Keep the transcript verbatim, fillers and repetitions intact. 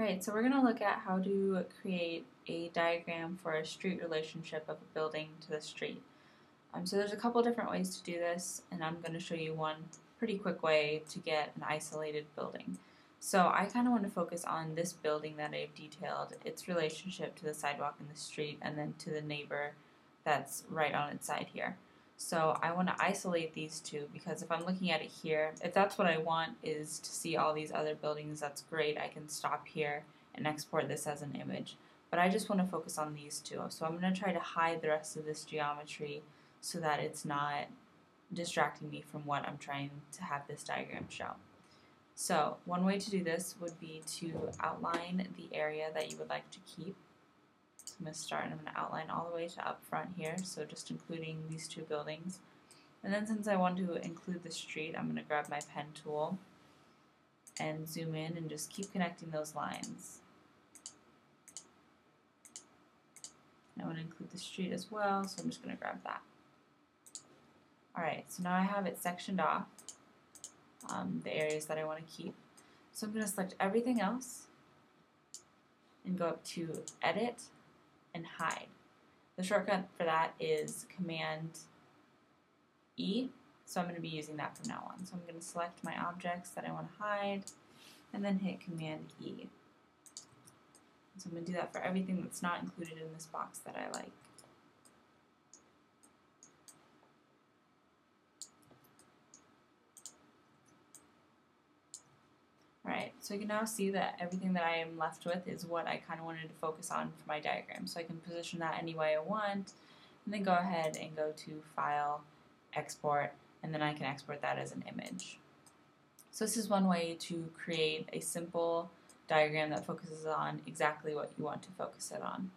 Alright, so we're going to look at how to create a diagram for a street relationship of a building to the street. Um, so there's a couple different ways to do this, and I'm going to show you one pretty quick way to get an isolated building. So I kind of want to focus on this building that I've detailed, its relationship to the sidewalk and the street, and then to the neighbor that's right on its side here. So I want to isolate these two, because if I'm looking at it here, if that's what I want is to see all these other buildings, that's great. I can stop here and export this as an image. But I just want to focus on these two. So I'm going to try to hide the rest of this geometry so that it's not distracting me from what I'm trying to have this diagram show. So one way to do this would be to outline the area that you would like to keep. So I'm going to start and I'm going to outline all the way to up front here, so just including these two buildings. And then since I want to include the street, I'm going to grab my pen tool and zoom in and just keep connecting those lines. And I want to include the street as well, so I'm just going to grab that. Alright, so now I have it sectioned off, um, the areas that I want to keep. So I'm going to select everything else and go up to Edit and Hide. The shortcut for that is Command E, so I'm going to be using that from now on. So I'm going to select my objects that I want to hide and then hit Command E. So I'm going to do that for everything that's not included in this box that I like. Alright, so you can now see that everything that I am left with is what I kind of wanted to focus on for my diagram. So I can position that any way I want, and then go ahead and go to File, Export, and then I can export that as an image. So this is one way to create a simple diagram that focuses on exactly what you want to focus it on.